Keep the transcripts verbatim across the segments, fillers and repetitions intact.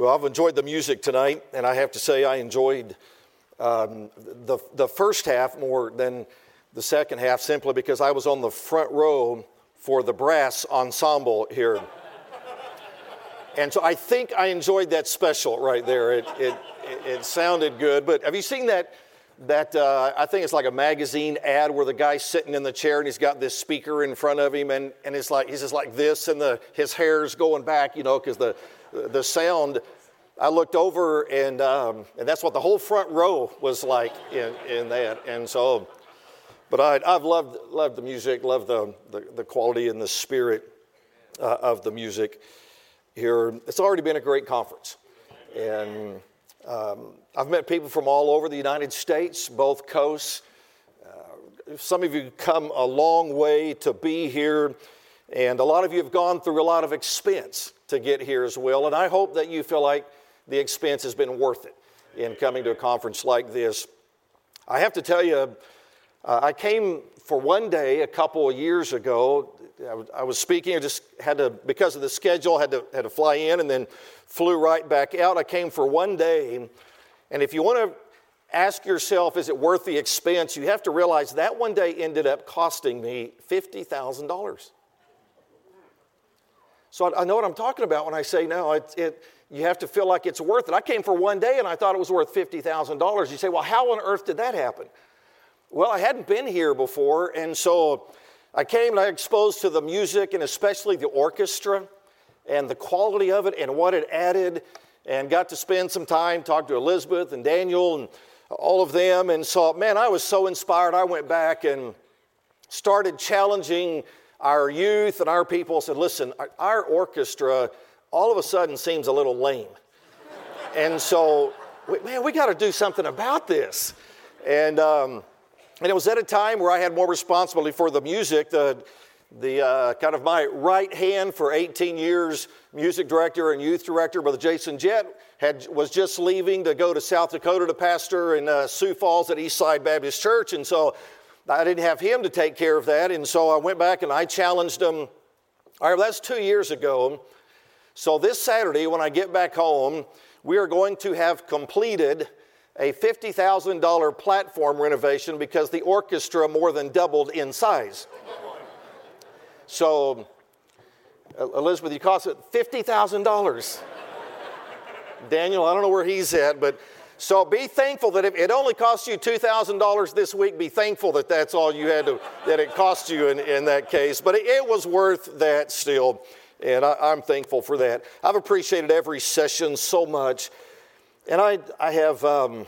Well, I've enjoyed the music tonight, and I have to say I enjoyed um, the the first half more than the second half, simply because I was on the front row for the brass ensemble here. And so I think I enjoyed that special right there. It it it sounded good. But have you seen that? That uh, I think it's like a magazine ad where the guy's sitting in the chair and he's got this speaker in front of him, and, and it's like he's just like this, and the his hair's going back, you know, because the the sound. I looked over, and um, and that's what the whole front row was like in, in that. And so, but I I've loved loved the music, loved the the, the quality and the spirit uh, of the music here. It's already been a great conference, and. Um, I've met people from all over the United States, both coasts. Uh, some of you come a long way to be here, and a lot of you have gone through a lot of expense to get here as well, and I hope that you feel like the expense has been worth it in coming to a conference like this. I have to tell you, uh, I came for one day a couple of years ago. I was speaking. I just had to, because of the schedule, had to had to fly in and then flew right back out. I came for one day, and if you want to ask yourself, is it worth the expense? You have to realize that one day ended up costing me fifty thousand dollars. So I know what I'm talking about when I say no. It, it you have to feel like it's worth it. I came for one day, and I thought it was worth fifty thousand dollars. You say, well, how on earth did that happen? Well, I hadn't been here before, and so. I came and I exposed to the music and especially the orchestra and the quality of it and what it added, and got to spend some time, talked to Elizabeth and Daniel and all of them, and saw, man, I was so inspired. I went back and started challenging our youth and our people. Said, listen, our orchestra all of a sudden seems a little lame. And so, man, we got to do something about this. And, um, And it was at a time where I had more responsibility for the music. The, the uh, kind of my right hand for eighteen years, music director and youth director, Brother Jason Jett, had, was just leaving to go to South Dakota to pastor in uh, Sioux Falls at Eastside Baptist Church. And so I didn't have him to take care of that. And so I went back and I challenged him. All right, well, that's two years ago. So this Saturday when I get back home, we are going to have completed a fifty thousand dollars platform renovation because the orchestra more than doubled in size. So, Elizabeth, you cost it fifty thousand dollars. Daniel, I don't know where he's at, but so be thankful that if it only cost you two thousand dollars this week, be thankful that that's all you had to, that it cost you in, in that case. But it, it was worth that still, and I, I'm thankful for that. I've appreciated every session so much. And I, I have, um,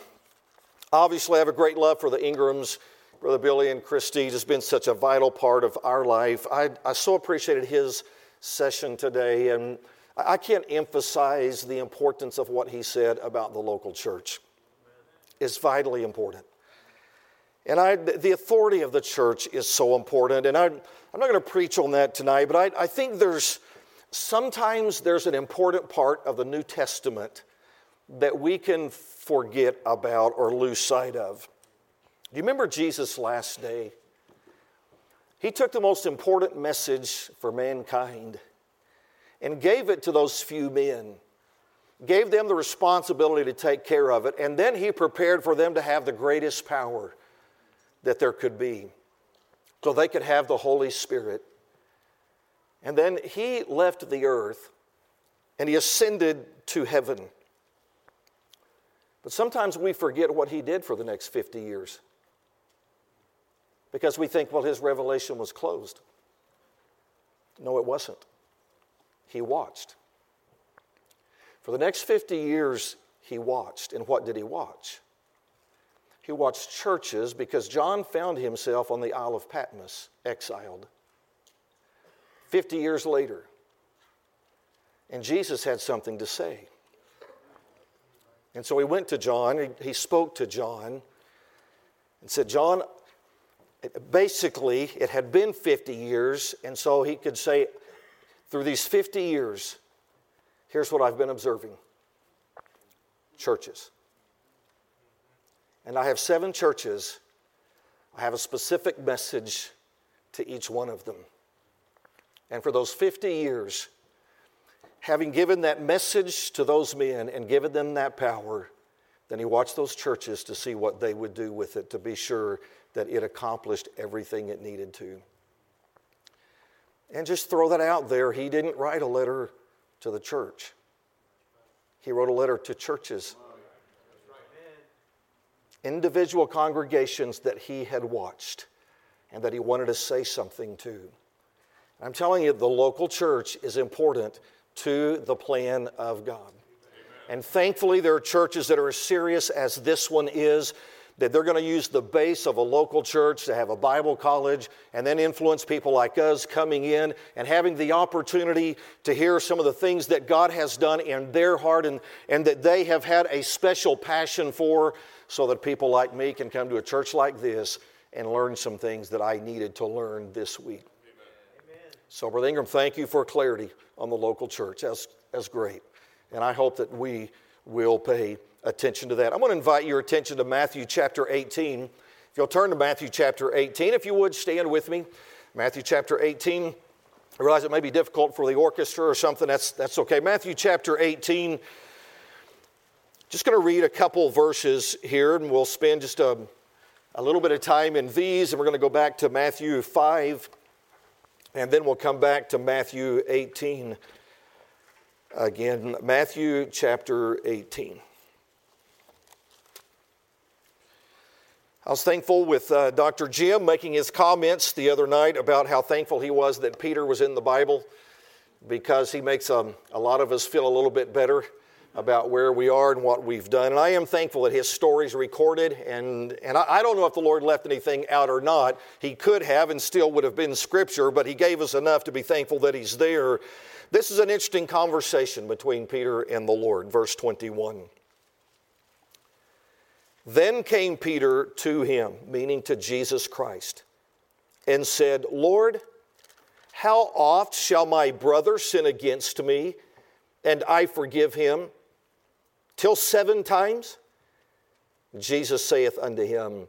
obviously, I have a great love for the Ingrams. Brother Billy and Christie has been such a vital part of our life. I, I so appreciated his session today, and I can't emphasize the importance of what he said about the local church. It's vitally important. And I, the authority of the church is so important, and I, I'm not going to preach on that tonight, but I, I think there's, sometimes there's an important part of the New Testament that we can forget about or lose sight of. Do you remember Jesus' last day? He took the most important message for mankind and gave it to those few men, gave them the responsibility to take care of it, and then he prepared for them to have the greatest power that there could be, so they could have the Holy Spirit. And then he left the earth and he ascended to heaven. But sometimes we forget what he did for the next fifty years because we think, well, his revelation was closed. No, it wasn't. He watched. For the next fifty years, he watched. And what did he watch? He watched churches, because John found himself on the Isle of Patmos, exiled. fifty years later, and Jesus had something to say. And so he went to John, he spoke to John and said, John, basically it had been fifty years, and so he could say, through these fifty years, here's what I've been observing. Churches. And I have seven churches. I have a specific message to each one of them. And for those fifty years, having given that message to those men and given them that power, then he watched those churches to see what they would do with it to be sure that it accomplished everything it needed to. And just throw that out there, he didn't write a letter to the church. He wrote a letter to churches, individual congregations that he had watched and that he wanted to say something to. I'm telling you, the local church is important to the plan of God. Amen. And thankfully, there are churches that are as serious as this one is, that they're going to use the base of a local church to have a Bible college and then influence people like us coming in and having the opportunity to hear some of the things that God has done in their heart and, and that they have had a special passion for, so that people like me can come to a church like this and learn some things that I needed to learn this week. So, Brother Ingram, thank you for clarity on the local church. That's, that's great. And I hope that we will pay attention to that. I want to invite your attention to Matthew chapter eighteen. If you'll turn to Matthew chapter eighteen, if you would, stand with me. Matthew chapter eighteen. I realize it may be difficult for the orchestra or something. That's, that's okay. Matthew chapter eighteen. Just going to read a couple verses here, and we'll spend just a, a little bit of time in these, and we're going to go back to Matthew five. And then we'll come back to Matthew eighteen again. Matthew chapter eighteen. I was thankful with uh, Doctor Jim making his comments the other night about how thankful he was that Peter was in the Bible, because he makes um, a lot of us feel a little bit better about where we are and what we've done. And I am thankful that his story's recorded, and, and I, I don't know if the Lord left anything out or not. He could have and still would have been scripture, but he gave us enough to be thankful that he's there. This is an interesting conversation between Peter and the Lord. Verse twenty-one. Then came Peter to him, meaning to Jesus Christ, and said, Lord, how oft shall my brother sin against me, and I forgive him? Till seven times? Jesus saith unto him,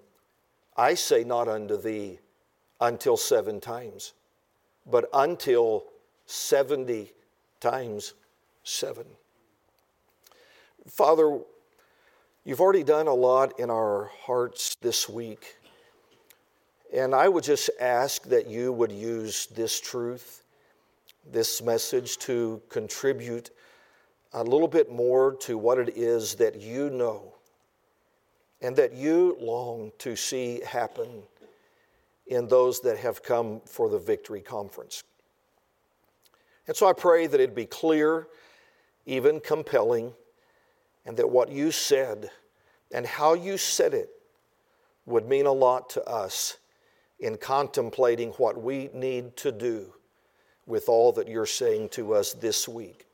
I say not unto thee until seven times, but until seventy times seven. Father, you've already done a lot in our hearts this week, and I would just ask that you would use this truth, this message, to contribute a little bit more to what it is that you know and that you long to see happen in those that have come for the Victory Conference. And so I pray that it be clear, even compelling, and that what you said and how you said it would mean a lot to us in contemplating what we need to do with all that you're saying to us this week.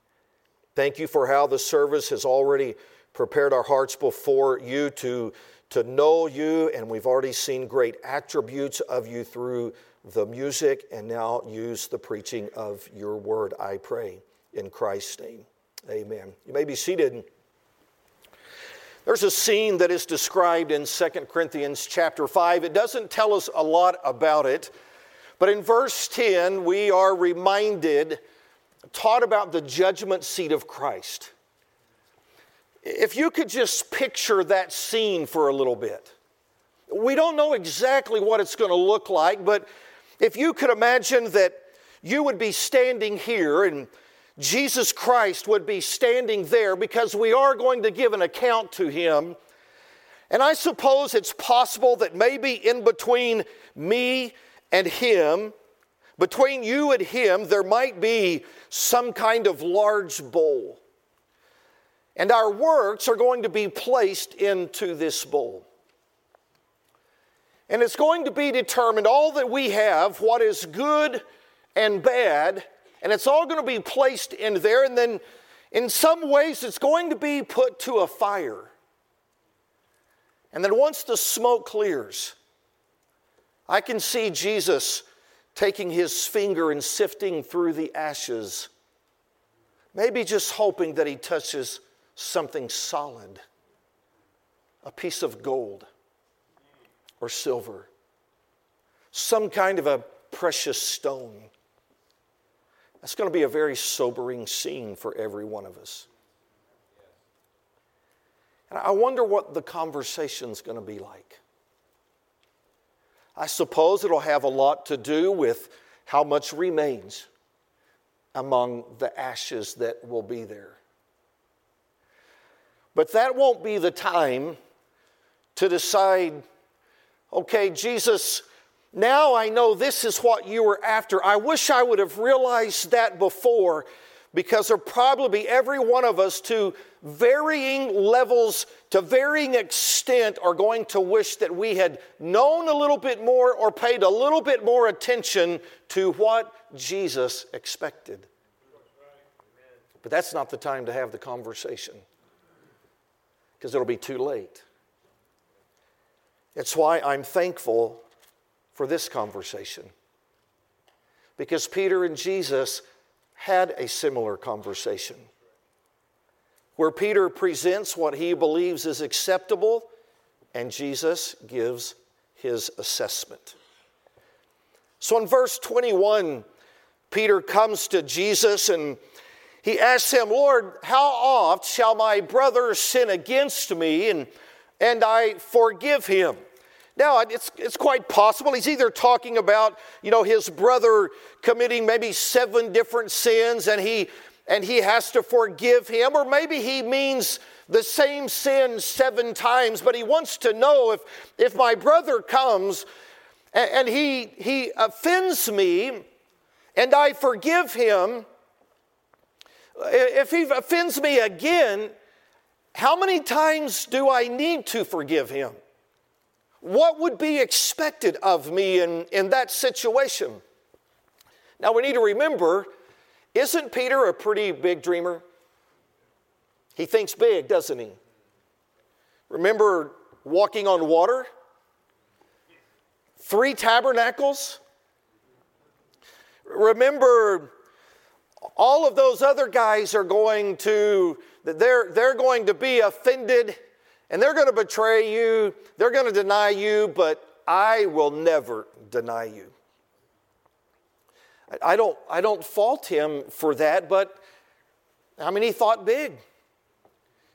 Thank you for how the service has already prepared our hearts before you to, to know you, and we've already seen great attributes of you through the music, and now use the preaching of your word, I pray, in Christ's name. Amen. You may be seated. There's a scene that is described in Second Corinthians chapter five. It doesn't tell us a lot about it, but in verse ten, we are reminded, taught about the judgment seat of Christ. If you could just picture that scene for a little bit. We don't know exactly what it's going to look like, but if you could imagine that you would be standing here and Jesus Christ would be standing there, because we are going to give an account to him. And I suppose it's possible that maybe in between me and him, between you and him, there might be some kind of large bowl. And our works are going to be placed into this bowl. And it's going to be determined, all that we have, what is good and bad, and it's all going to be placed in there. And then in some ways, it's going to be put to a fire. And then once the smoke clears, I can see Jesus taking his finger and sifting through the ashes, maybe just hoping that he touches something solid, a piece of gold or silver, some kind of a precious stone. That's going to be a very sobering scene for every one of us. And I wonder what the conversation's going to be like. I suppose it'll have a lot to do with how much remains among the ashes that will be there. But that won't be the time to decide, okay, Jesus, now I know this is what you were after. I wish I would have realized that before, because there'll probably be every one of us to varying levels, to varying extent, are going to wish that we had known a little bit more or paid a little bit more attention to what Jesus expected. But that's not the time to have the conversation, because it'll be too late. It's why I'm thankful for this conversation, because Peter and Jesus had a similar conversation where Peter presents what he believes is acceptable and Jesus gives his assessment. So in verse twenty-one, Peter comes to Jesus and he asks him, Lord, how oft shall my brother sin against me and, and I forgive him? Now, it's, it's quite possible he's either talking about, you know, his brother committing maybe seven different sins and he and he has to forgive him, or maybe he means the same sin seven times, but he wants to know if, if my brother comes and, and he, he offends me and I forgive him, if he offends me again, how many times do I need to forgive him? What would be expected of me in, in that situation? Now, we need to remember, isn't Peter a pretty big dreamer? He thinks big, doesn't he? Remember walking on water? Three tabernacles? Remember, all of those other guys are going to, they're, they're going to be offended, and they're going to betray you, they're going to deny you, but I will never deny you. I don't, I don't fault him for that, but I mean, he thought big.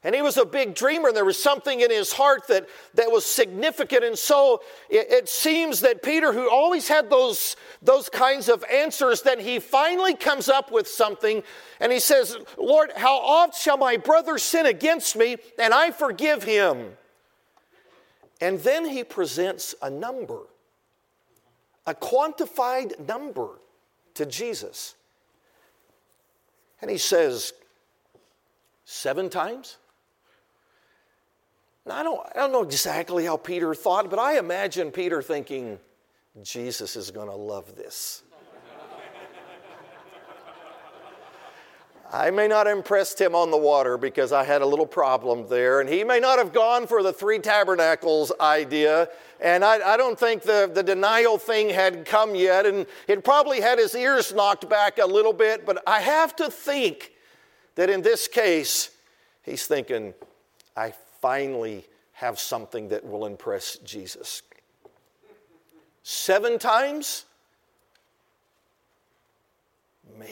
And he was a big dreamer, and there was something in his heart that, that was significant. And so it, it seems that Peter, who always had those, those kinds of answers, then he finally comes up with something, and he says, Lord, how oft shall my brother sin against me, and I forgive him? And then he presents a number, a quantified number to Jesus. And he says, seven times? Now, I don't, I don't know exactly how Peter thought, but I imagine Peter thinking, Jesus is going to love this. I may not have impressed him on the water because I had a little problem there, and he may not have gone for the three tabernacles idea, and I, I don't think the, the denial thing had come yet, and it probably had his ears knocked back a little bit, but I have to think that in this case, he's thinking, I finally have something that will impress Jesus. Seven times? Man.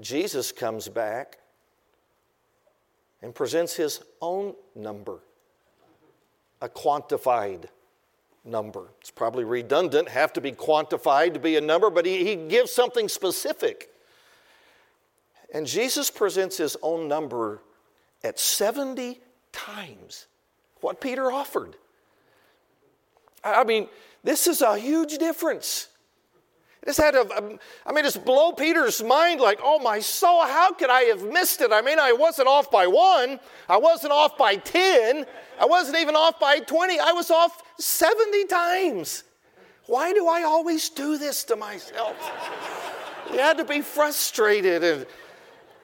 Jesus comes back and presents his own number, a quantified number. It's probably redundant, have to be quantified to be a number, but he, he gives something specific. And Jesus presents his own number at seventy times what Peter offered. I mean, this is a huge difference. This had a, I mean, it's blow Peter's mind like, oh my soul, how could I have missed it? I mean, I wasn't off by one. I wasn't off by ten. I wasn't even off by twenty. I was off seventy times. Why do I always do this to myself? He had to be frustrated. And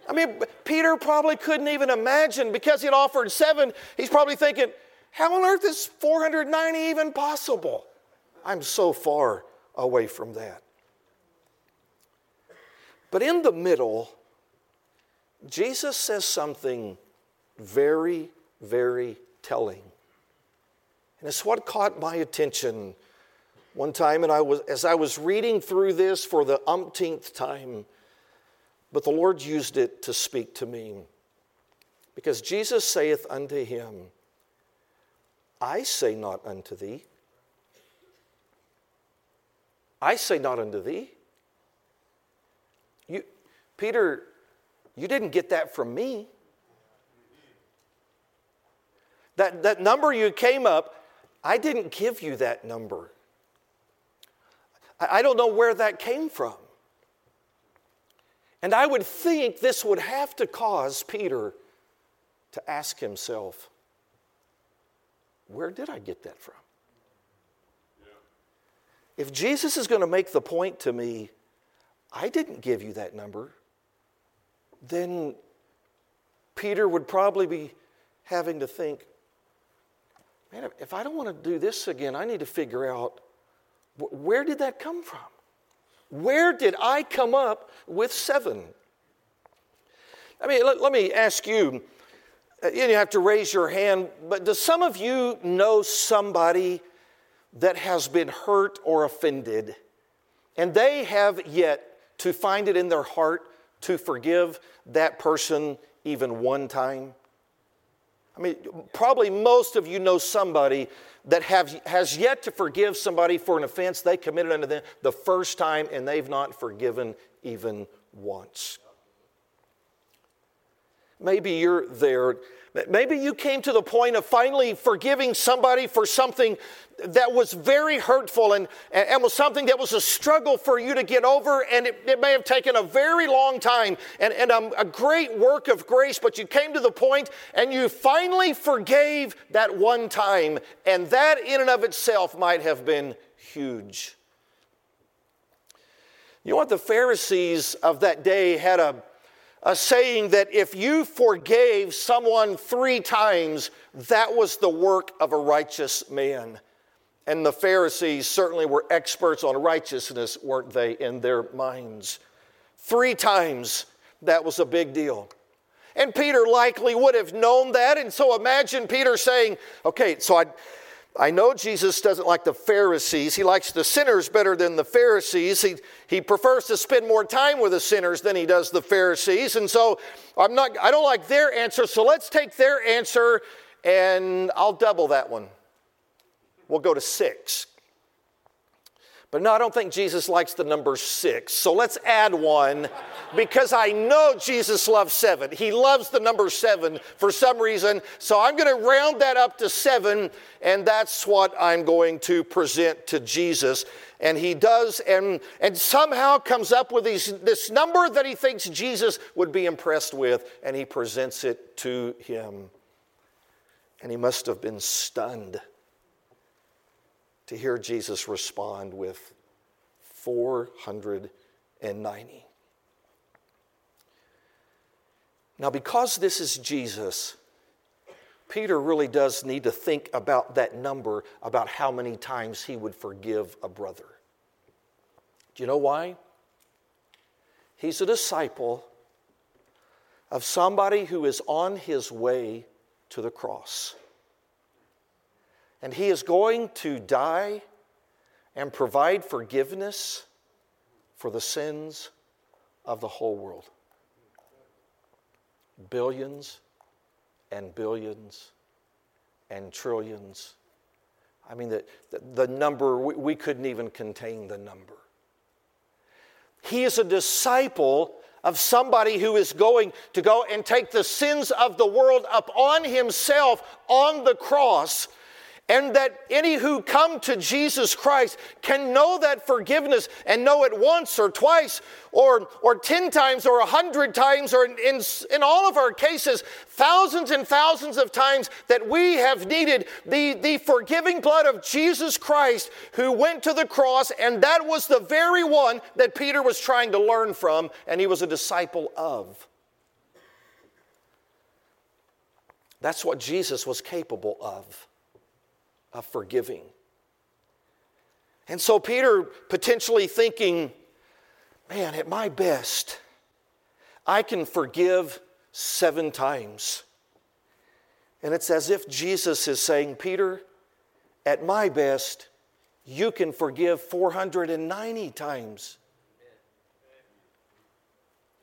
I mean, Peter probably couldn't even imagine, because he'd offered seven, he's probably thinking, how on earth is four hundred ninety even possible? I'm so far away from that. But in the middle, Jesus says something very, very telling. And it's what caught my attention one time, and I was as I was reading through this for the umpteenth time, but the Lord used it to speak to me. Because Jesus saith unto him, I say not unto thee. I say not unto thee. You, Peter, you didn't get that from me. That, that number you came up, I didn't give you that number. I, I don't know where that came from. And I would think this would have to cause Peter to ask himself, where did I get that from? Yeah. If Jesus is going to make the point to me, I didn't give you that number, then Peter would probably be having to think, man, if I don't want to do this again, I need to figure out, where did that come from? Where did I come up with seven? I mean, let, let me ask you, you have to raise your hand, but do some of you know somebody that has been hurt or offended, and they have yet to find it in their heart to forgive that person even one time? I mean, probably most of you know somebody that have, has yet to forgive somebody for an offense they committed unto them the first time, and they've not forgiven even once. Maybe you're there. Maybe you came to the point of finally forgiving somebody for something that was very hurtful and, and was something that was a struggle for you to get over, and it, it may have taken a very long time and, and a, a great work of grace, but you came to the point and you finally forgave that one time, and that in and of itself might have been huge. You know what? The Pharisees of that day had a A saying that if you forgave someone three times, that was the work of a righteous man. And the Pharisees certainly were experts on righteousness, weren't they, in their minds? Three times, that was a big deal. And Peter likely would have known that. And so imagine Peter saying, okay, so I, I know Jesus doesn't like the Pharisees. He likes the sinners better than the Pharisees. He, he prefers to spend more time with the sinners than he does the Pharisees. And so I'm not, I don't like their answer, so let's take their answer and I'll double that one. We'll go to six. But no, I don't think Jesus likes the number six, so let's add one because I know Jesus loves seven. He loves the number seven for some reason, so I'm going to round that up to seven, and that's what I'm going to present to Jesus. And he does, and, and somehow comes up with these, this number that he thinks Jesus would be impressed with, and he presents it to him. And he must have been stunned to hear Jesus respond with four hundred ninety. Now, because this is Jesus, Peter really does need to think about that number, about how many times he would forgive a brother. Do you know why? He's a disciple of somebody who is on his way to the cross. And he is going to die and provide forgiveness for the sins of the whole world. Billions and billions and trillions. I mean, the, the, the number, we, we couldn't even contain the number. He is a disciple of somebody who is going to go and take the sins of the world upon himself on the cross, and that any who come to Jesus Christ can know that forgiveness and know it once or twice or or ten times or a hundred times or in, in, in all of our cases, thousands and thousands of times that we have needed the, the forgiving blood of Jesus Christ who went to the cross, and that was the very one that Peter was trying to learn from and he was a disciple of. That's what Jesus was capable of. Of forgiving. And so Peter, potentially thinking, man, at my best, I can forgive seven times. And it's as if Jesus is saying, Peter, at my best, you can forgive four hundred ninety times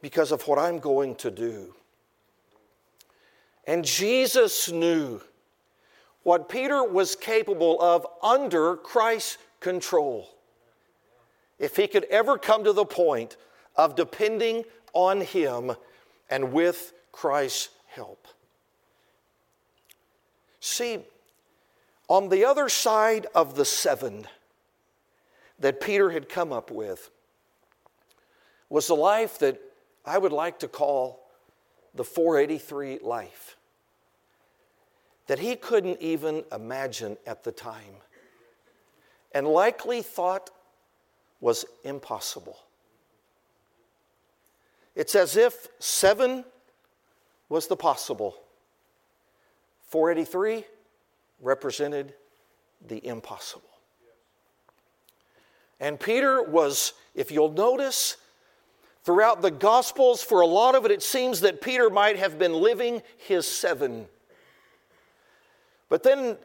because of what I'm going to do. And Jesus knew what Peter was capable of under Christ's control. If he could ever come to the point of depending on him and with Christ's help. See, on the other side of the seven that Peter had come up with was the life that I would like to call the four eighty-three life that he couldn't even imagine at the time and likely thought was impossible. It's as if seven was the possible. four eighty-three represented the impossible. And Peter was, if you'll notice, throughout the Gospels, for a lot of it, it seems that Peter might have been living his seven. But then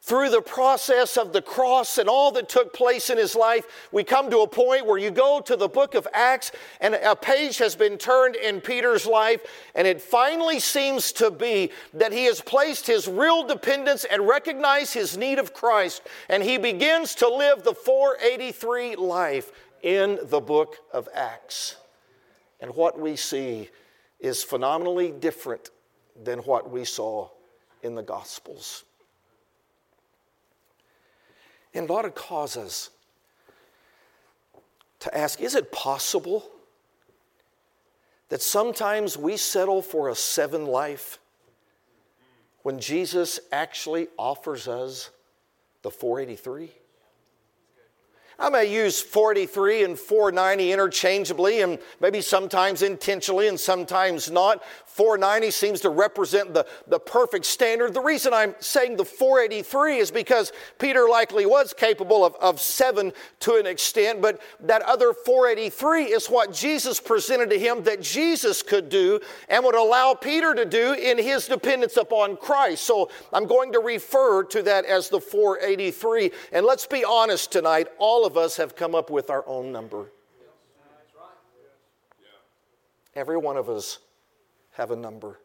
through the process of the cross and all that took place in his life, we come to a point where you go to the book of Acts and a page has been turned in Peter's life, and it finally seems to be that he has placed his real dependence and recognized his need of Christ, and he begins to live the four eighty-three life in the book of Acts. And what we see is phenomenally different than what we saw in the Gospels. And it ought to cause us to ask, is it possible that sometimes we settle for a seven life when Jesus actually offers us the four eighty-three? I may use four eighty-three and four ninety interchangeably, and maybe sometimes intentionally and sometimes not. four ninety seems to represent the, the perfect standard. The reason I'm saying the four eighty-three is because Peter likely was capable of, of seven to an extent, but that other four eighty-three is what Jesus presented to him that Jesus could do and would allow Peter to do in his dependence upon Christ. So I'm going to refer to that as the four eighty-three. And let's be honest tonight, all of us have come up with our own number. Every one of us have a number.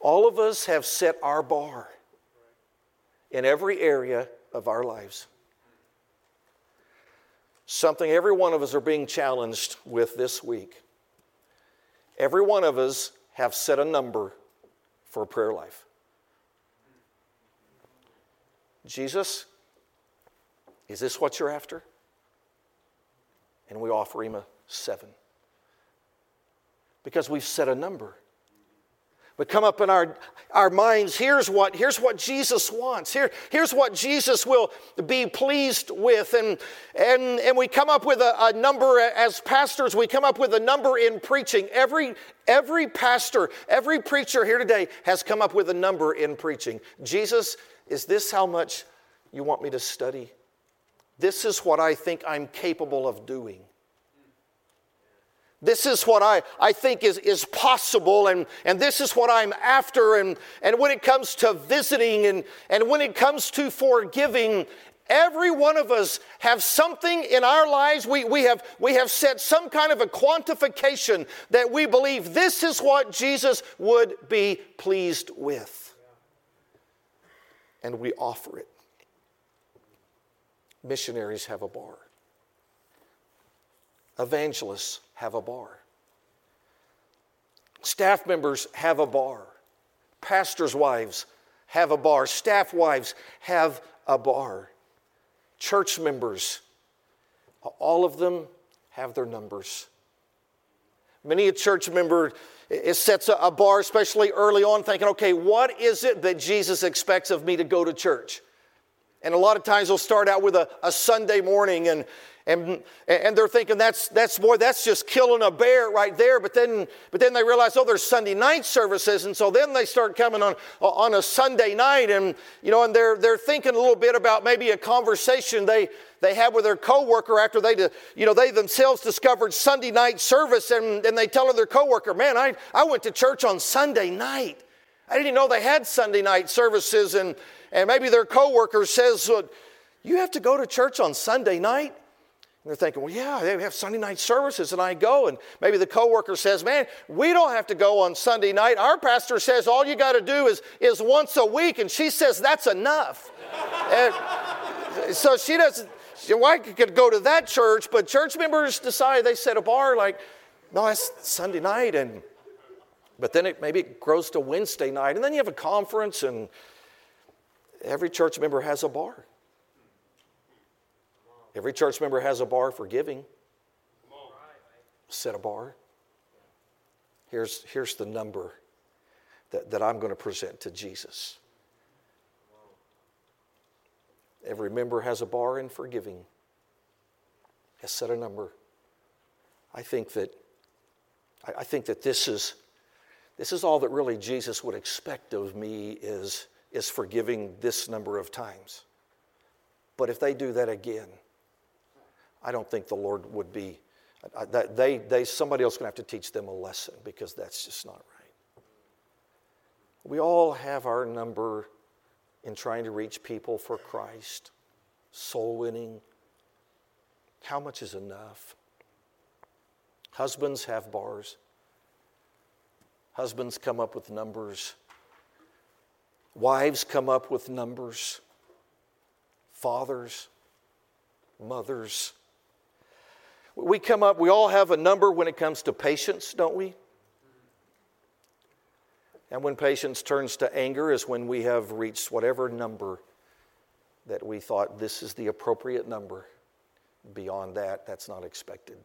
All of us have set our bar in every area of our lives. Something every one of us are being challenged with this week. Every one of us have set a number for a prayer life. Jesus, is this what you're after? And we offer him a seven. Because we've set a number. We come up in our, our minds, here's what, here's what Jesus wants. Here, here's what Jesus will be pleased with. And, and, and we come up with a, a number, as pastors, we come up with a number in preaching. Every, every pastor, every preacher here today has come up with a number in preaching. Jesus, is this how much you want me to study? This is what I think I'm capable of doing. This is what I, I think is, is possible, and, and this is what I'm after. And, and when it comes to visiting and, and when it comes to forgiving, every one of us have something in our lives. We, we, have, we have set some kind of a quantification that we believe this is what Jesus would be pleased with. And we offer it. Missionaries have a bar. Evangelists have a bar. Staff members have a bar. Pastors' wives have a bar. Staff wives have a bar. Church members, all of them have their numbers. Many a church member it sets a bar, especially early on, thinking, okay, what is it that Jesus expects of me to go to church? And a lot of times they'll start out with a, a Sunday morning and and and they're thinking that's that's boy, that's just killing a bear right there. But then but then they realize, oh, there's Sunday night services, and so then they start coming on on a Sunday night, and you know, and they're they're thinking a little bit about maybe a conversation they they had with their coworker after they you know they themselves discovered Sunday night service, and, and they tell their coworker, man, I, I went to church on Sunday night. I didn't even know they had Sunday night services, and, and maybe their coworker says, you have to go to church on Sunday night? And they're thinking, well, yeah, they have Sunday night services, and I go. And maybe the coworker says, man, we don't have to go on Sunday night. Our pastor says all you got to do is, is once a week, and she says that's enough. And so she doesn't, well, I could go to that church, but church members decide, they set a bar like, no, it's Sunday night. And but then it maybe it grows to Wednesday night, and then you have a conference, and every church member has a bar. Every church member has a bar for giving. Set a bar. Here's, here's the number that, that I'm going to present to Jesus. Every member has a bar in for giving. Has set a number. I think that I, I think that this is this is all that really Jesus would expect of me is, is forgiving this number of times. But if they do that again, I don't think the Lord would be, they, they, somebody else is going to have to teach them a lesson, because that's just not right. We all have our number in trying to reach people for Christ, soul winning. How much is enough? Husbands have bars. Husbands come up with numbers. Wives come up with numbers. Fathers, mothers. We come up, we all have a number when it comes to patience, don't we? And when patience turns to anger is when we have reached whatever number that we thought this is the appropriate number. Beyond that, that's not expected.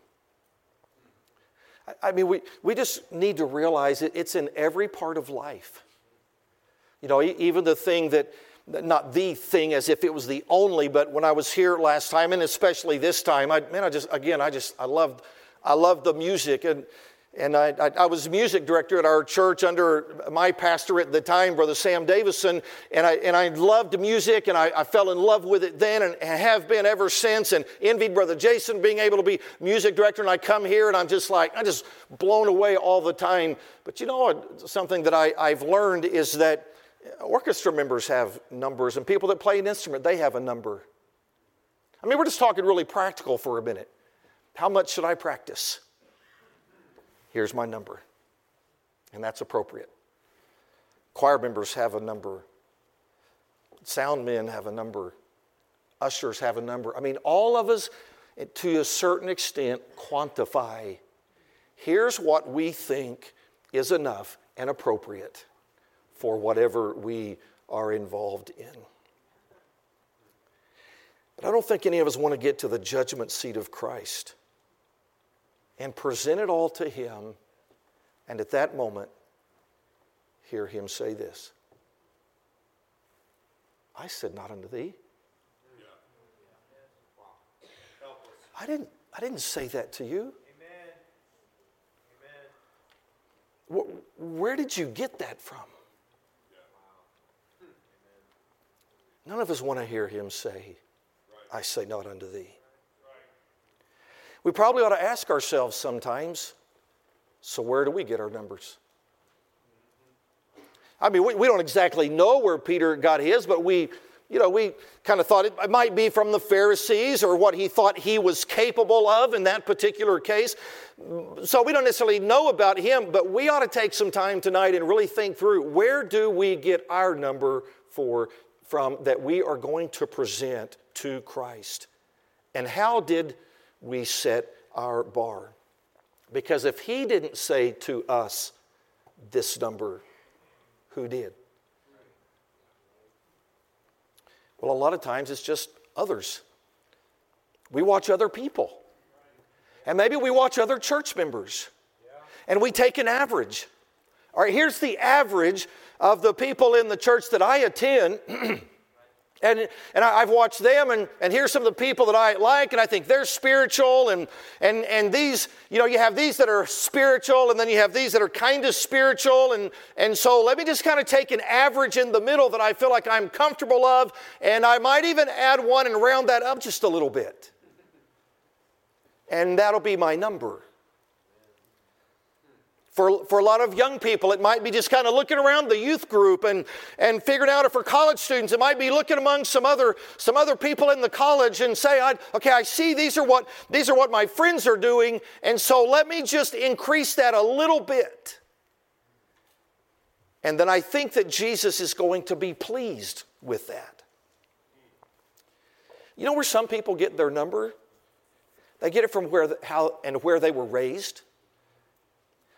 I, I mean, we, we just need to realize it, it's in every part of life. You know, even the thing that, not the thing as if it was the only, but when I was here last time, and especially this time, I, man, I just, again, I just, I loved, I loved the music. And and I, I, I was music director at our church under my pastor at the time, Brother Sam Davison. And I and I loved music, and I, I fell in love with it then, and have been ever since, and envied Brother Jason being able to be music director. And I come here, and I'm just like, I'm just blown away all the time. But you know, something that I, I've learned is that orchestra members have numbers, and people that play an instrument, they have a number. I mean, we're just talking really practical for a minute. How much should I practice? Here's my number, and that's appropriate. Choir members have a number. Sound men have a number. Ushers have a number. I mean, all of us, to a certain extent, quantify. Here's what we think is enough and appropriate for whatever we are involved in. But I don't think any of us want to get to the judgment seat of Christ and present it all to Him, and at that moment, hear Him say this, I said not unto thee. I didn't, I didn't say that to you. Where, where did you get that from? None of us want to hear Him say, I say not unto thee. We probably ought to ask ourselves sometimes, so where do we get our numbers? I mean, we, we don't exactly know where Peter got his, but we, you know, we kind of thought it might be from the Pharisees or what he thought he was capable of in that particular case. So we don't necessarily know about him, but we ought to take some time tonight and really think through, where do we get our number for from that we are going to present to Christ? And how did we set our bar? Because if He didn't say to us this number, who did? Well, a lot of times it's just others. We watch other people. And maybe we watch other church members. And we take an average. All right, here's the average of the people in the church that I attend. and and I've watched them, and, and here's some of the people that I like, and I think they're spiritual. And, and, and these, you know, you have these that are spiritual, and then you have these that are kind of spiritual. And, and so let me just kind of take an average in the middle that I feel like I'm comfortable of. And I might even add one and round that up just a little bit. And that'll be my number. For, for a lot of young people, it might be just kind of looking around the youth group and, and figuring out, or for college students, it might be looking among some other some other people in the college and say, I, okay, I see these are what these are what my friends are doing, and so let me just increase that a little bit. And then I think that Jesus is going to be pleased with that. You know where some people get their number? They get it from where the, how and where they were raised.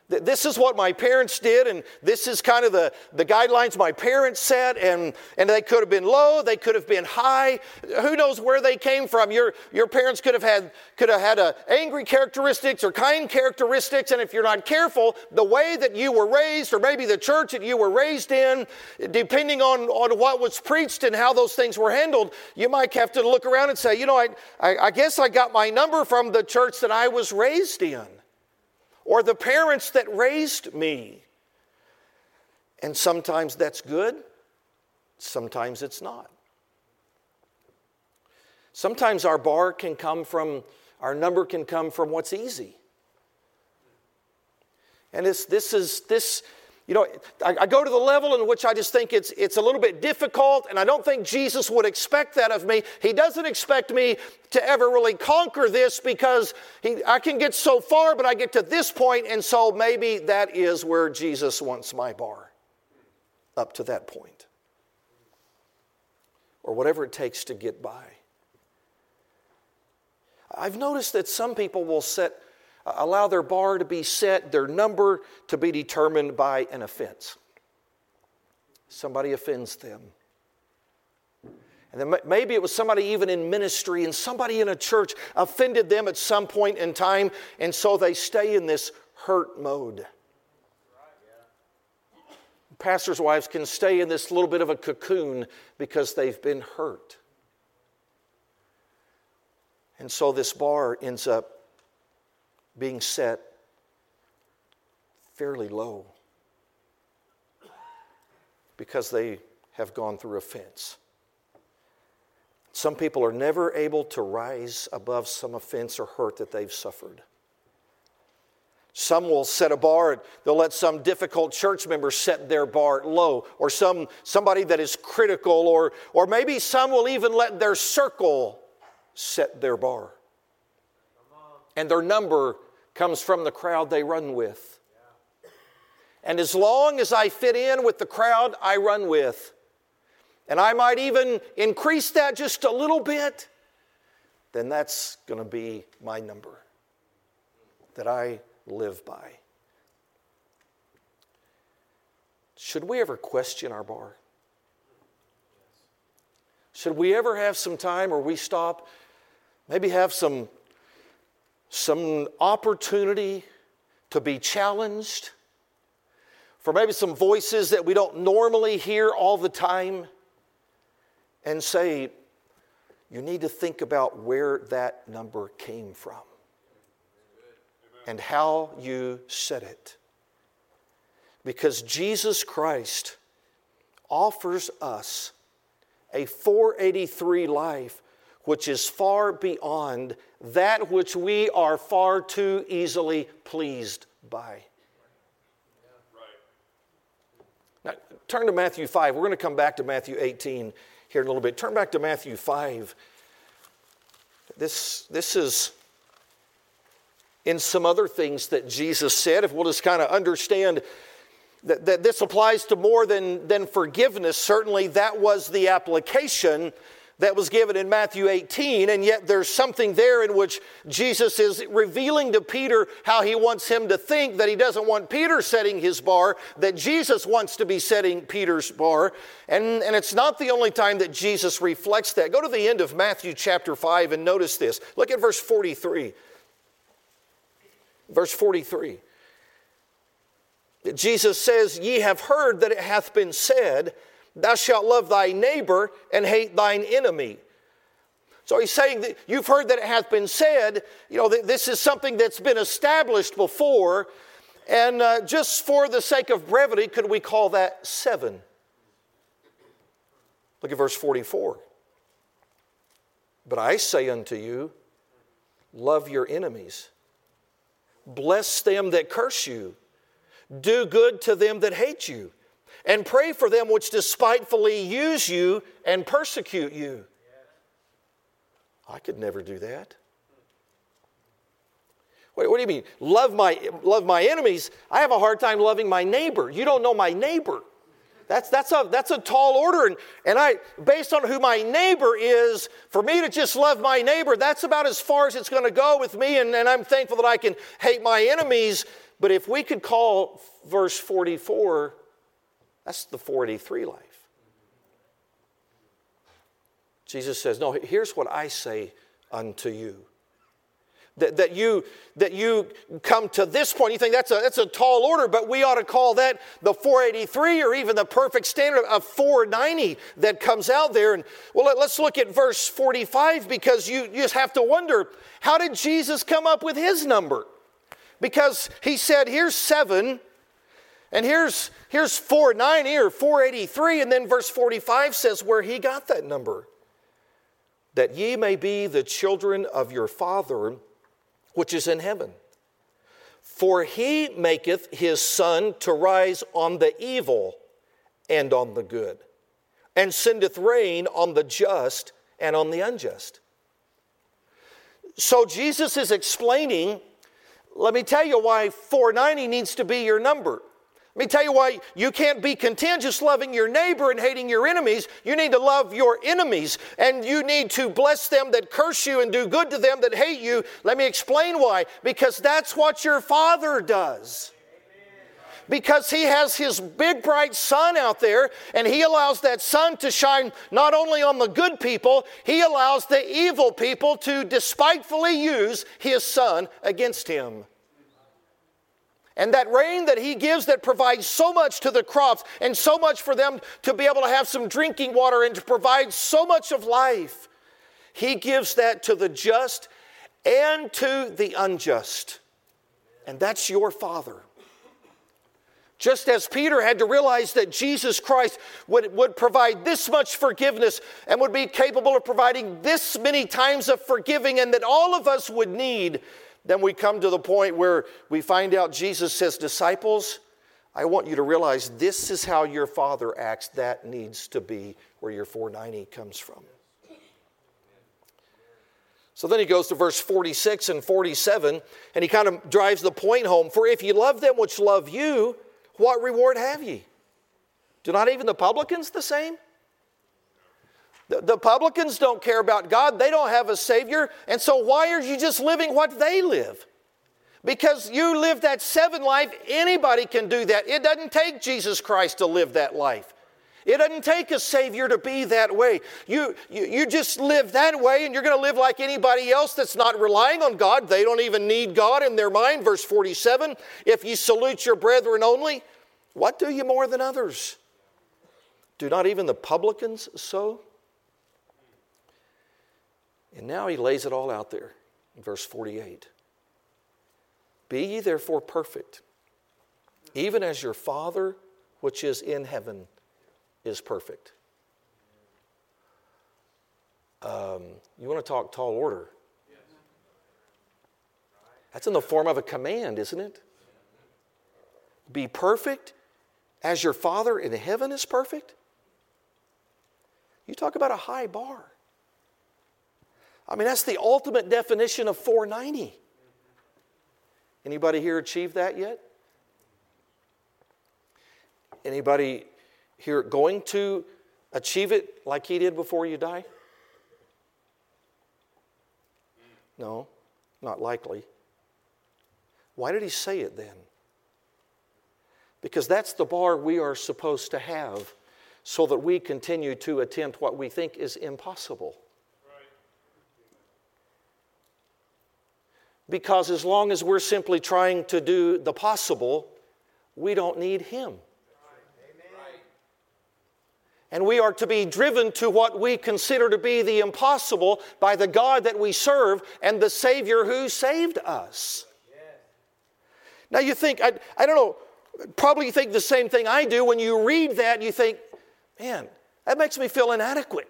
This is what my parents did, and this is kind of the, the guidelines my parents set, and, and they could have been low, they could have been high. Who knows where they came from? Your, your parents could have had could have had a angry characteristics or kind characteristics, and if you're not careful, the way that you were raised, or maybe the church that you were raised in, depending on, on what was preached and how those things were handled, you might have to look around and say, you know, I, I, I guess I got my number from the church that I was raised in, or the parents that raised me. And sometimes that's good, sometimes it's not. Sometimes our bar can come from, our number can come from what's easy. And this, this is, this, you know, I, I go to the level in which I just think it's, it's a little bit difficult, and I don't think Jesus would expect that of me. He doesn't expect me to ever really conquer this, because he, I can get so far, but I get to this point, and so maybe that is where Jesus wants my bar, up to that point, or whatever it takes to get by. I've noticed that some people will set allow their bar to be set, their number to be determined by an offense. Somebody offends them. And then maybe it was somebody even in ministry, and somebody in a church offended them at some point in time, and so they stay in this hurt mode. Pastors' wives can stay in this little bit of a cocoon because they've been hurt. And so this bar ends up being set fairly low because they have gone through offense. Some people are never able to rise above some offense or hurt that they've suffered. Some will set a bar, they'll let some difficult church member set their bar low, or some somebody that is critical, or, or maybe some will even let their circle set their bar. And their number comes from the crowd they run with. And as long as I fit in with the crowd I run with, and I might even increase that just a little bit, then that's going to be my number that I live by. Should we ever question our bar? Should we ever have some time where we stop, maybe have some some opportunity to be challenged, for maybe some voices that we don't normally hear all the time, and say, you need to think about where that number came from and how you said it. Because Jesus Christ offers us a four eighty-three life which is far beyond that which we are far too easily pleased by. Yeah, right. Now, turn to Matthew five. We're going to come back to Matthew eighteen here in a little bit. Turn back to Matthew five. This, this is in some other things that Jesus said, if we'll just kind of understand that, that this applies to more than, than forgiveness. Certainly that was the application that was given in Matthew eighteen, and yet there's something there in which Jesus is revealing to Peter how he wants him to think, that he doesn't want Peter setting his bar, that Jesus wants to be setting Peter's bar. And, and it's not the only time that Jesus reflects that. Go to the end of Matthew chapter five and notice this. Look at verse forty-three. Verse forty-three. Jesus says, "Ye have heard that it hath been said, Thou shalt love thy neighbor and hate thine enemy." So he's saying that you've heard that it hath been said, you know, that this is something that's been established before. And uh, just for the sake of brevity, could we call that seven? Look at verse forty-four. "But I say unto you, love your enemies, bless them that curse you, Do good to them that hate you, and pray for them which despitefully use you and persecute you. I could never do that. What, what do you mean? Love my, love my enemies? I have a hard time loving my neighbor. You don't know my neighbor. That's, that's, a, that's a tall order. And, and I, based on who my neighbor is, for me to just love my neighbor, that's about as far as it's going to go with me. And, and I'm thankful that I can hate my enemies. But if we could call verse forty-four, that's the four eighty-three life. Jesus says, no, here's what I say unto you. That, that, you, that you come to this point, you think that's a, that's a tall order, but we ought to call that the four eighty-three or even the perfect standard of four ninety that comes out there. And well, let, let's look at verse forty-five, because you, you just have to wonder, how did Jesus come up with his number? Because he said, here's seven, and here's, here's four ninety or four eighty-three, and then verse forty-five says where he got that number. That ye may be the children of your Father which is in heaven. For he maketh his sun to rise on the evil and on the good, and sendeth rain on the just and on the unjust. So Jesus is explaining, let me tell you why four ninety needs to be your number. Let me tell you why you can't be content just loving your neighbor and hating your enemies. You need to love your enemies, and you need to bless them that curse you and do good to them that hate you. Let me explain why. Because that's what your Father does. Because he has his big bright sun out there, and he allows that sun to shine not only on the good people, he allows the evil people to despitefully use his sun against him. And that rain that he gives that provides so much to the crops and so much for them to be able to have some drinking water and to provide so much of life, he gives that to the just and to the unjust. And that's your Father. Just as Peter had to realize that Jesus Christ would, would provide this much forgiveness and would be capable of providing this many times of forgiving, and that all of us would need, then we come to the point where we find out Jesus says, disciples, I want you to realize this is how your Father acts. That needs to be where your four ninety comes from. So then he goes to verse forty-six and forty-seven, and he kind of drives the point home. For if ye love them which love you, what reward have ye? Do not even the publicans the same? The publicans don't care about God. They don't have a Savior. And so why are you just living what they live? Because you live that seven life. Anybody can do that. It doesn't take Jesus Christ to live that life. It doesn't take a Savior to be that way. You, you, you just live that way, and you're going to live like anybody else that's not relying on God. They don't even need God in their mind. Verse forty-seven, if ye salute your brethren only, what do ye more than others? Do not even the publicans so? And now he lays it all out there in verse forty-eight. Be ye therefore perfect, even as your Father which is in heaven is perfect. Um, you want to talk tall order? That's in the form of a command, isn't it? Be perfect as your Father in heaven is perfect. You talk about a high bar. I mean, that's the ultimate definition of four ninety. Anybody here achieve that yet? Anybody here going to achieve it like he did before you die? No, not likely. Why did he say it then? Because that's the bar we are supposed to have, so that we continue to attempt what we think is impossible. Because as long as we're simply trying to do the possible, we don't need him. Right. And we are to be driven to what we consider to be the impossible by the God that we serve and the Savior who saved us. Yeah. Now you think, I, I don't know, probably you think the same thing I do. When you read that, you think, man, that makes me feel inadequate.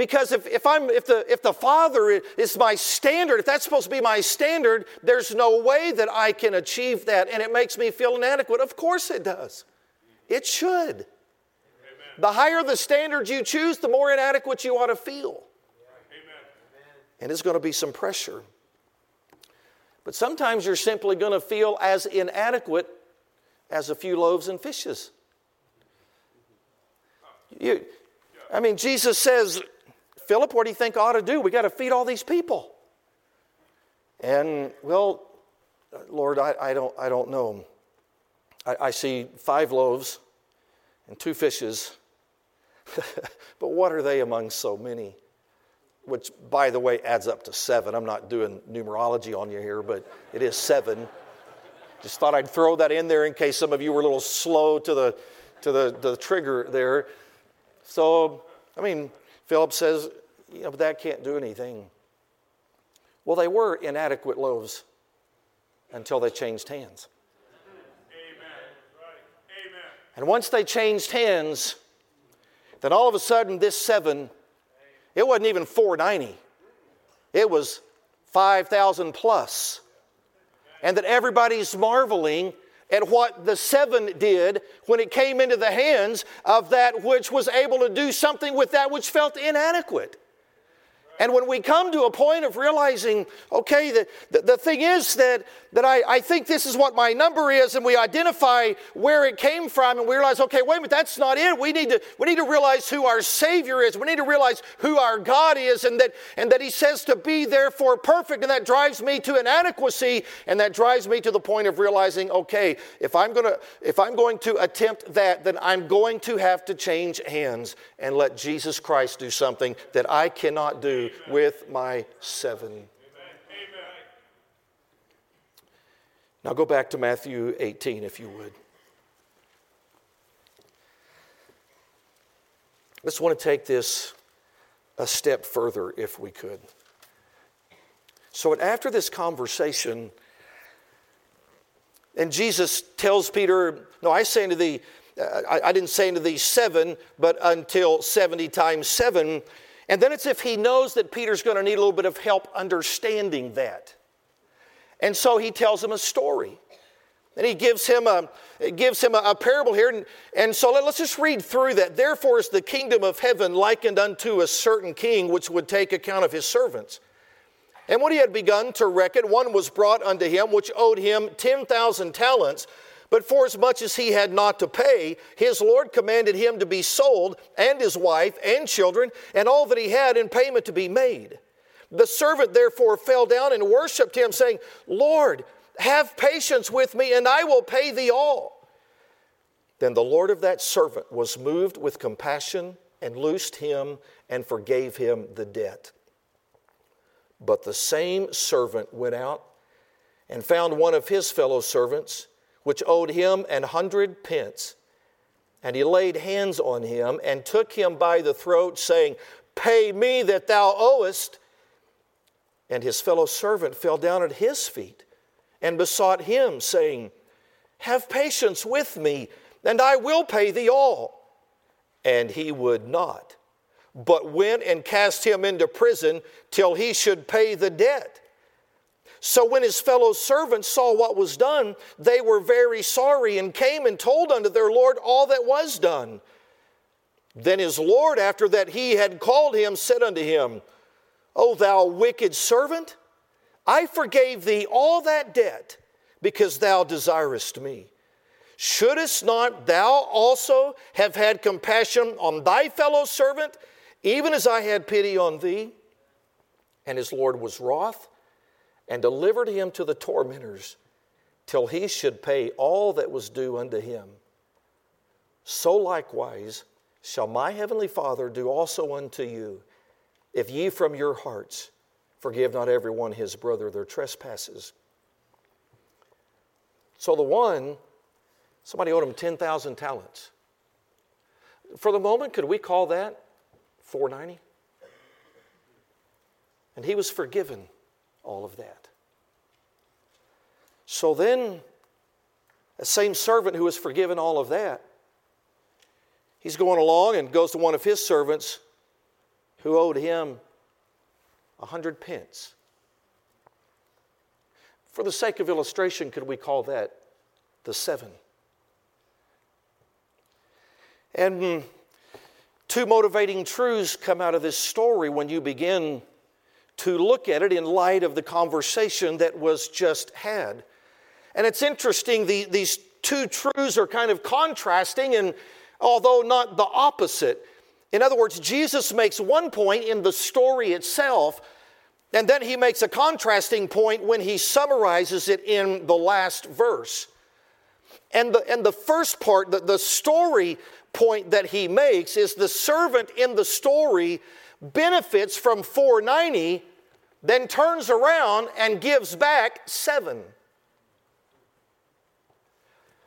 Because if, if I'm if the if the Father is my standard, if that's supposed to be my standard, there's no way that I can achieve that, and it makes me feel inadequate. Of course it does. It should. Amen. The higher the standard you choose, the more inadequate you ought to feel. Amen. And it's going to be some pressure. But sometimes you're simply going to feel as inadequate as a few loaves and fishes. You, I mean, Jesus says, Philip, what do you think I ought to do? We got to feed all these people. And, well, Lord, I, I don't I don't know. I, I see five loaves and two fishes. But what are they among so many? Which, by the way, adds up to seven. I'm not doing numerology on you here, but it is seven. Just thought I'd throw that in there in case some of you were a little slow to the to the, the trigger there. So, I mean, Philip says, you know, but that can't do anything. Well, they were inadequate loaves until they changed hands. Amen. Right. Amen. And once they changed hands, then all of a sudden this seven, it wasn't even four ninety. It was five thousand plus. And that everybody's marveling at what the seven did when it came into the hands of that which was able to do something with that which felt inadequate. And when we come to a point of realizing, okay, the, the, the thing is that, that I, I think this is what my number is, and we identify where it came from, and we realize, okay, wait a minute, that's not it. We need to we need to realize who our Savior is. We need to realize who our God is, and that and that He says to be therefore perfect, and that drives me to inadequacy, and that drives me to the point of realizing, okay, if I'm gonna if I'm going to attempt that, then I'm going to have to change hands and let Jesus Christ do something that I cannot do with my seven. Amen. Now go back to Matthew eighteen, if you would. I just want to take this a step further, if we could. So after this conversation, and Jesus tells Peter, no, I say unto thee, I, I didn't say unto thee seven, but until seventy times seven. And then it's if he knows that Peter's going to need a little bit of help understanding that. And so he tells him a story. And he gives him a, gives him a, a parable here. And, and so let, let's just read through that. Therefore is the kingdom of heaven likened unto a certain king, which would take account of his servants. And when he had begun to reckon, one was brought unto him, which owed him ten thousand talents. But forasmuch as he had not to pay, his Lord commanded him to be sold, and his wife, and children, and all that he had in payment to be made. The servant therefore fell down and worshipped him, saying, Lord, have patience with me, and I will pay thee all. Then the Lord of that servant was moved with compassion, and loosed him, and forgave him the debt. But the same servant went out, and found one of his fellow servants, which owed him an hundred pence. And he laid hands on him and took him by the throat, saying, Pay me that thou owest. And his fellow servant fell down at his feet and besought him, saying, Have patience with me, and I will pay thee all. And he would not, but went and cast him into prison till he should pay the debt. So when his fellow servants saw what was done, they were very sorry and came and told unto their Lord all that was done. Then his Lord, after that he had called him, said unto him, O thou wicked servant, I forgave thee all that debt because thou desirest me. Shouldest not thou also have had compassion on thy fellow servant, even as I had pity on thee? And his Lord was wroth, and delivered him to the tormentors till he should pay all that was due unto him. So likewise shall my heavenly Father do also unto you, if ye from your hearts forgive not every one his brother their trespasses. So the one, somebody owed him ten thousand talents. For the moment, could we call that four ninety? And he was forgiven all of that. So then, the same servant who was forgiven all of that, he's going along and goes to one of his servants who owed him a hundred pence. For the sake of illustration, could we call that the seven? And two motivating truths come out of this story when you begin to look at it in light of the conversation that was just had. And it's interesting, the, these two truths are kind of contrasting, and although not the opposite. In other words, Jesus makes one point in the story itself, and then he makes a contrasting point when he summarizes it in the last verse. And the, and the first part, the, the story point that he makes is the servant in the story benefits from four ninety, then turns around and gives back seven.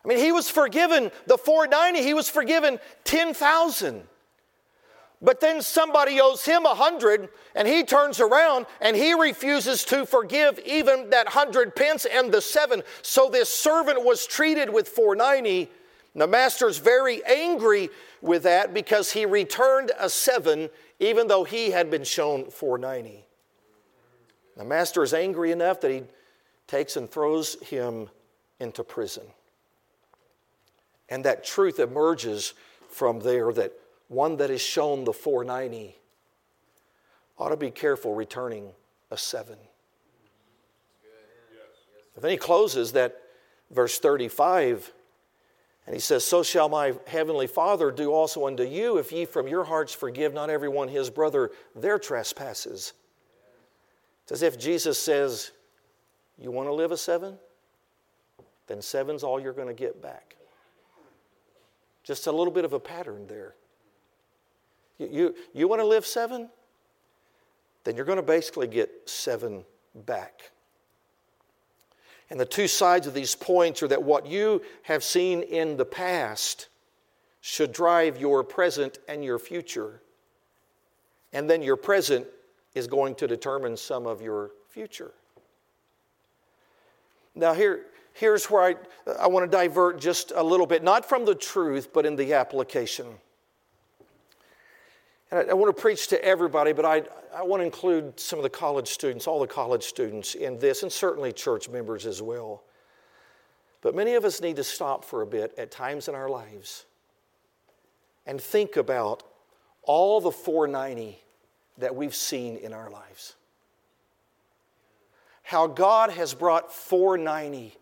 I mean, he was forgiven the four ninety, he was forgiven ten thousand. But then somebody owes him a hundred, and he turns around and he refuses to forgive even that hundred pence and the seven. So this servant was treated with four ninety. And the master's very angry with that because he returned a seven, even though he had been shown four ninety. The master is angry enough that he takes and throws him into prison. And that truth emerges from there that one that is shown the four ninety ought to be careful returning a seven. And then he closes that verse thirty-five, and he says, "So shall my heavenly Father do also unto you, if ye from your hearts forgive not everyone his brother their trespasses." It's as if Jesus says, you want to live a seven? Then seven's all you're going to get back. Just a little bit of a pattern there. You, you, you want to live seven? Then you're going to basically get seven back. And the two sides of these points are that what you have seen in the past should drive your present and your future. And then your present is going to determine some of your future. Now here, here's where I, I want to divert just a little bit, not from the truth, but in the application. I want to preach to everybody, but I, I want to include some of the college students, all the college students in this, and certainly church members as well. But many of us need to stop for a bit at times in our lives and think about all the four ninety that we've seen in our lives. How God has brought four ninety,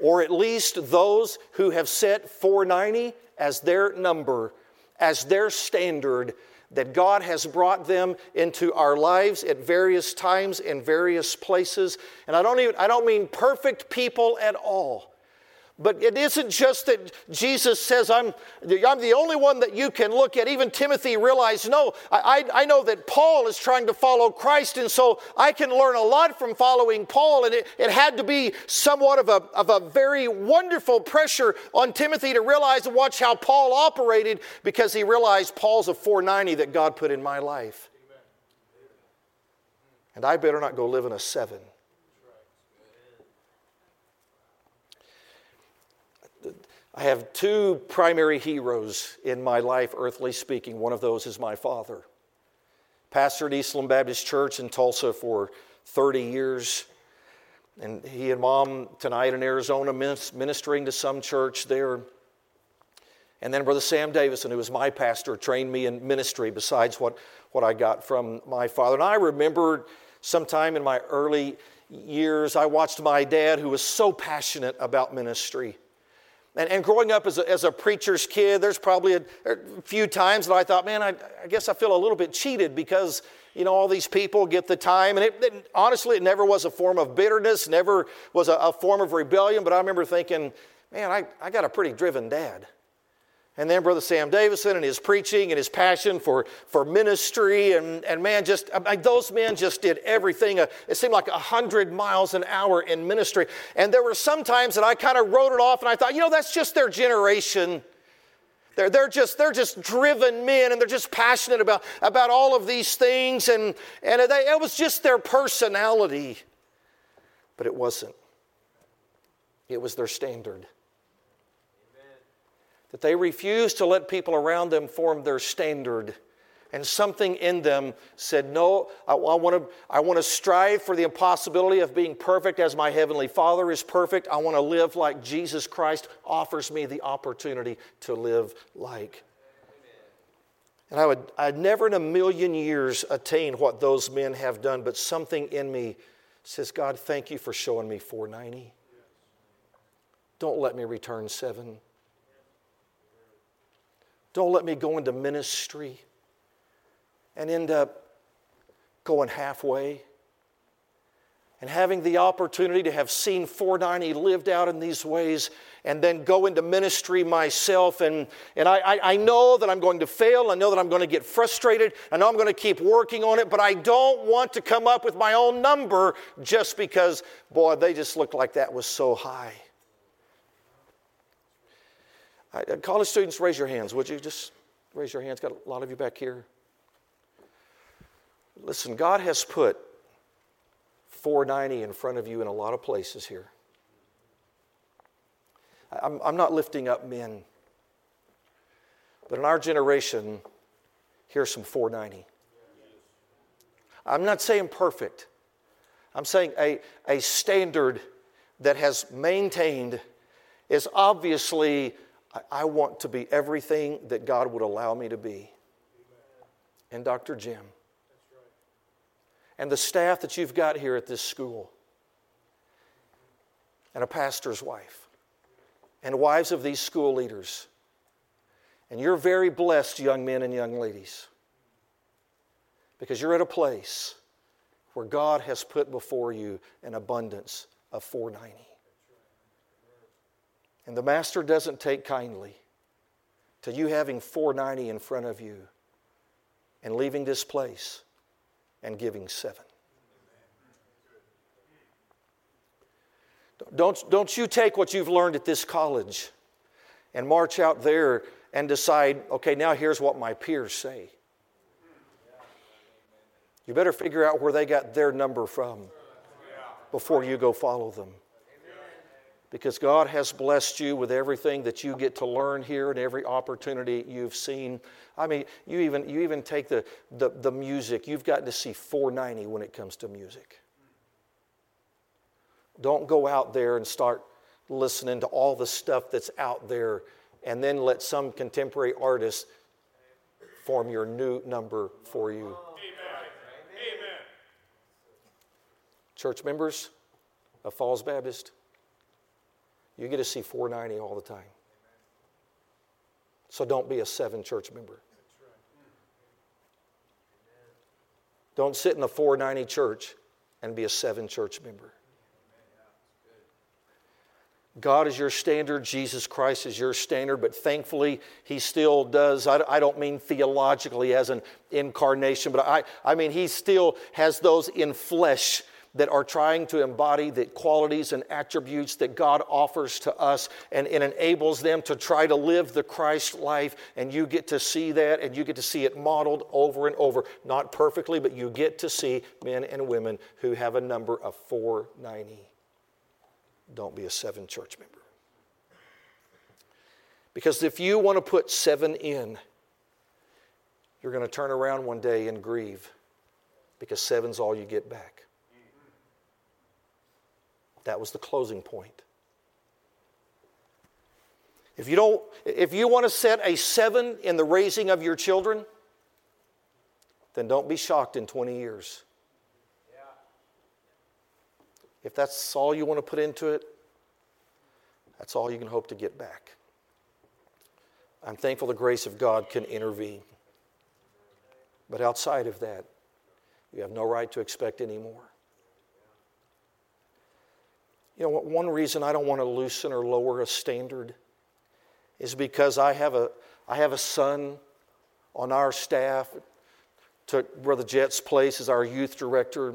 or at least those who have set four ninety as their number, as their standard, that God has brought them into our lives at various times in various places. And I don't even I don't mean perfect people at all. But it isn't just that Jesus says, I'm, I'm the only one that you can look at. Even Timothy realized, no, I, I know that Paul is trying to follow Christ, and so I can learn a lot from following Paul. And it, it had to be somewhat of a, of a very wonderful pressure on Timothy to realize and watch how Paul operated, because he realized Paul's a four ninety that God put in my life. And I better not go live in a seven. I have two primary heroes in my life, earthly speaking. One of those is my father. Pastor at Eastland Baptist Church in Tulsa for thirty years. And he and Mom tonight in Arizona ministering to some church there. And then Brother Sam Davison, who was my pastor, trained me in ministry besides what, what I got from my father. And I remember sometime in my early years, I watched my dad, who was so passionate about ministry. And, and growing up as a, as a preacher's kid, there's probably a, a few times that I thought, man, I, I guess I feel a little bit cheated because, you know, all these people get the time. And it, it, honestly, it never was a form of bitterness, never was a, a form of rebellion. But I remember thinking, man, I, I got a pretty driven dad. And then Brother Sam Davison and his preaching and his passion for, for ministry. And, and man, just I, those men just did everything. Uh, it seemed like one hundred miles an hour in ministry. And there were some times that I kind of wrote it off, and I thought, you know, that's just their generation. They're, they're, just, they're just driven men, and they're just passionate about, about all of these things. And, and they, it was just their personality. But it wasn't. It was their standard. That they refused to let people around them form their standard. And something in them said, no, I, I want to I want to strive for the impossibility of being perfect as my Heavenly Father is perfect. I want to live like Jesus Christ offers me the opportunity to live like. Amen. And I would I'd never in a million years attain what those men have done, but something in me says, God, thank you for showing me four ninety. Don't let me return seven. Don't let me go into ministry and end up going halfway and having the opportunity to have seen four ninety lived out in these ways and then go into ministry myself. And, and I, I, I know that I'm going to fail. I know that I'm going to get frustrated. I know I'm going to keep working on it, but I don't want to come up with my own number just because, boy, they just looked like that was so high. I, college students, raise your hands, would you? Just raise your hands. Got a lot of you back here. Listen, God has put four ninety in front of you in a lot of places here. I'm, I'm not lifting up men, but in our generation, here's some four ninety. I'm not saying perfect. I'm saying a, a standard that has maintained is obviously, I, I want to be everything that God would allow me to be. And Doctor Jim, and the staff that you've got here at this school, and a pastor's wife, and wives of these school leaders. And you're very blessed, young men and young ladies, because you're at a place where God has put before you an abundance of four ninety. And the Master doesn't take kindly to you having four ninety in front of you and leaving this place and giving seven. Don't, don't you take what you've learned at this college and march out there and decide, okay, now here's what my peers say. You better figure out where they got their number from before you go follow them. Because God has blessed you with everything that you get to learn here and every opportunity you've seen. I mean, you even you even take the, the, the music. You've gotten to see four ninety when it comes to music. Don't go out there and start listening to all the stuff that's out there and then let some contemporary artist form your new number for you. Amen. Amen. Church members of Falls Baptist, you get to see four ninety all the time. So don't be a seven church member. Don't sit in a four ninety church and be a seven church member. God is your standard. Jesus Christ is your standard. But thankfully, he still does. I, I don't mean theologically as an incarnation, but I, I mean he still has those in flesh that are trying to embody the qualities and attributes that God offers to us and, and enables them to try to live the Christ life. And you get to see that, and you get to see it modeled over and over. Not perfectly, but you get to see men and women who have a number of four ninety. Don't be a seven church member. Because if you want to put seven in, you're going to turn around one day and grieve because seven's all you get back. That was the closing point. If you don't, if you want to set a seven in the raising of your children, then don't be shocked in twenty years. Yeah. If that's all you want to put into it, that's all you can hope to get back. I'm thankful the grace of God can intervene. But outside of that, you have no right to expect any more. You know, one reason I don't want to loosen or lower a standard is because I have a I have a son on our staff. Took Brother Jett's place as our youth director.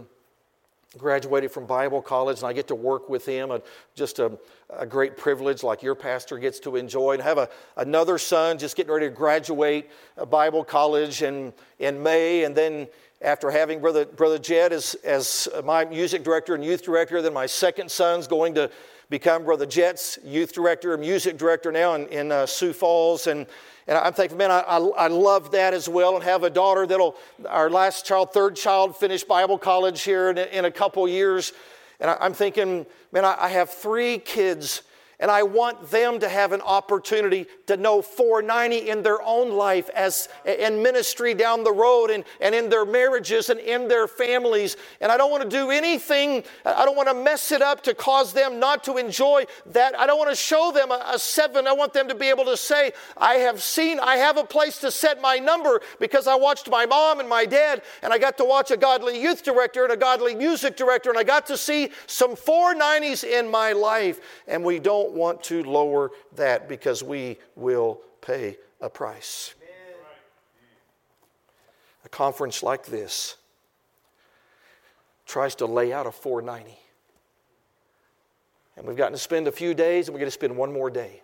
Graduated from Bible college, and I get to work with him. A, just a, a great privilege, like your pastor gets to enjoy. And I have a, another son just getting ready to graduate Bible college in, in May, and then after having Brother Brother Jett as, as my music director and youth director, then my second son's going to become Brother Jett's youth director, music director now in, in uh, Sioux Falls. And, and I'm thinking, man, I, I, I love that as well, and have a daughter that'll, our last child, third child, finish Bible college here in, in a couple years. And I, I'm thinking, man, I, I have three kids, and I want them to have an opportunity to know four ninety in their own life, as in ministry down the road, and, and in their marriages and in their families. And I don't want to do anything, I don't want to mess it up to cause them not to enjoy that. I don't want to show them a, a seven. I want them to be able to say, I have seen, I have a place to set my number, because I watched my mom and my dad, and I got to watch a godly youth director and a godly music director, and I got to see some four nineties in my life. And we don't want to lower that, because we will pay a price. Amen. A conference like this tries to lay out a four ninety. And we've gotten to spend a few days, and we're going to spend one more day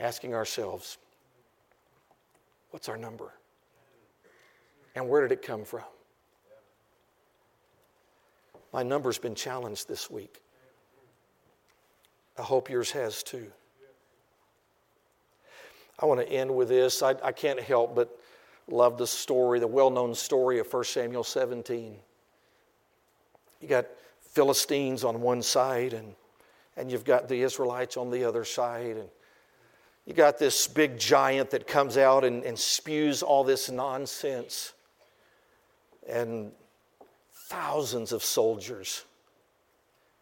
asking ourselves, what's our number? And where did it come from? My number's been challenged this week. I hope yours has too. I want to end with this. I, I can't help but love the story, the well-known story of First Samuel seventeen. You got Philistines on one side, and, and you've got the Israelites on the other side. And you got this big giant that comes out and, and spews all this nonsense. And thousands of soldiers,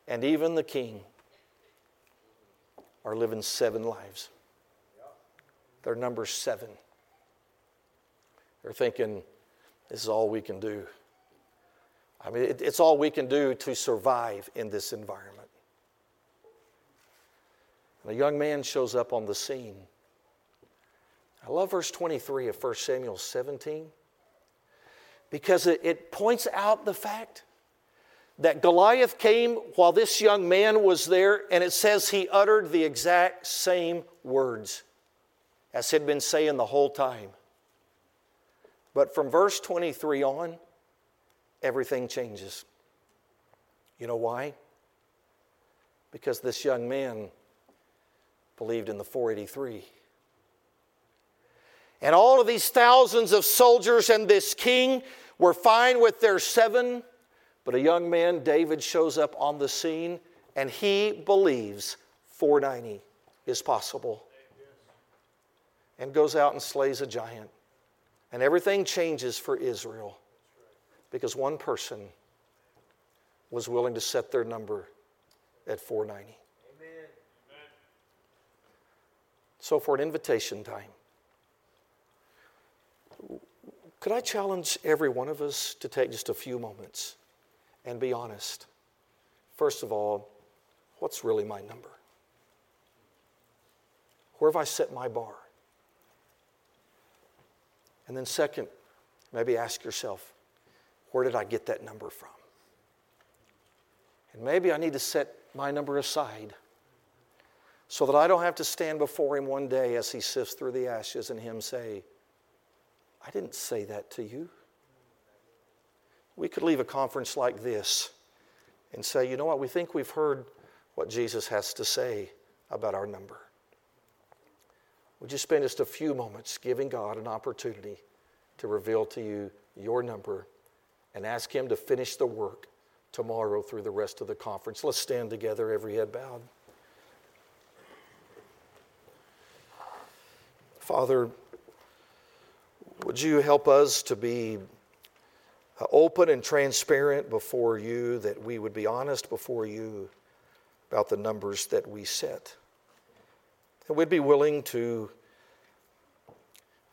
and even the king, are living seven lives. Their number's seven. They're thinking, this is all we can do. I mean, it, it's all we can do to survive in this environment. And a young man shows up on the scene. I love verse twenty-three of First Samuel seventeen, because it, it points out the fact that Goliath came while this young man was there, and it says he uttered the exact same words as he'd been saying the whole time. But from verse twenty-three on, everything changes. You know why? Because this young man believed in the four eighty-three. And all of these thousands of soldiers and this king were fine with their seven. But a young man, David, shows up on the scene, and he believes four ninety is possible, and goes out and slays a giant. And everything changes for Israel, because one person was willing to set their number at four ninety. Amen. So for an invitation time, could I challenge every one of us to take just a few moments and be honest? First of all, what's really my number? Where have I set my bar? And then second, maybe ask yourself, where did I get that number from? And maybe I need to set my number aside, so that I don't have to stand before him one day as he sifts through the ashes and him say, I didn't say that to you. We could leave a conference like this and say, you know what, we think we've heard what Jesus has to say about our number. Would you spend just a few moments giving God an opportunity to reveal to you your number, and ask him to finish the work tomorrow through the rest of the conference? Let's stand together, every head bowed. Father, would you help us to be Uh, open and transparent before you, that we would be honest before you about the numbers that we set. And we'd be willing to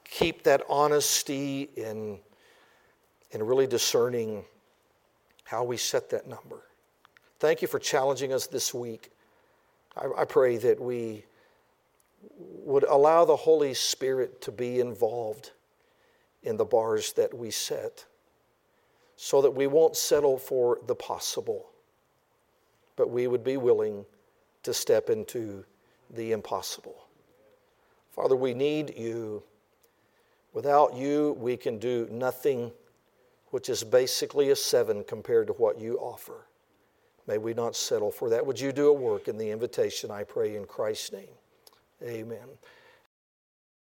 keep that honesty in, in really discerning how we set that number. Thank you for challenging us this week. I, I pray that we would allow the Holy Spirit to be involved in the bars that we set, so that we won't settle for the possible, but we would be willing to step into the impossible. Father, we need you. Without you, we can do nothing, which is basically a seven compared to what you offer. May we not settle for that. Would you do a work in the invitation, I pray in Christ's name. Amen.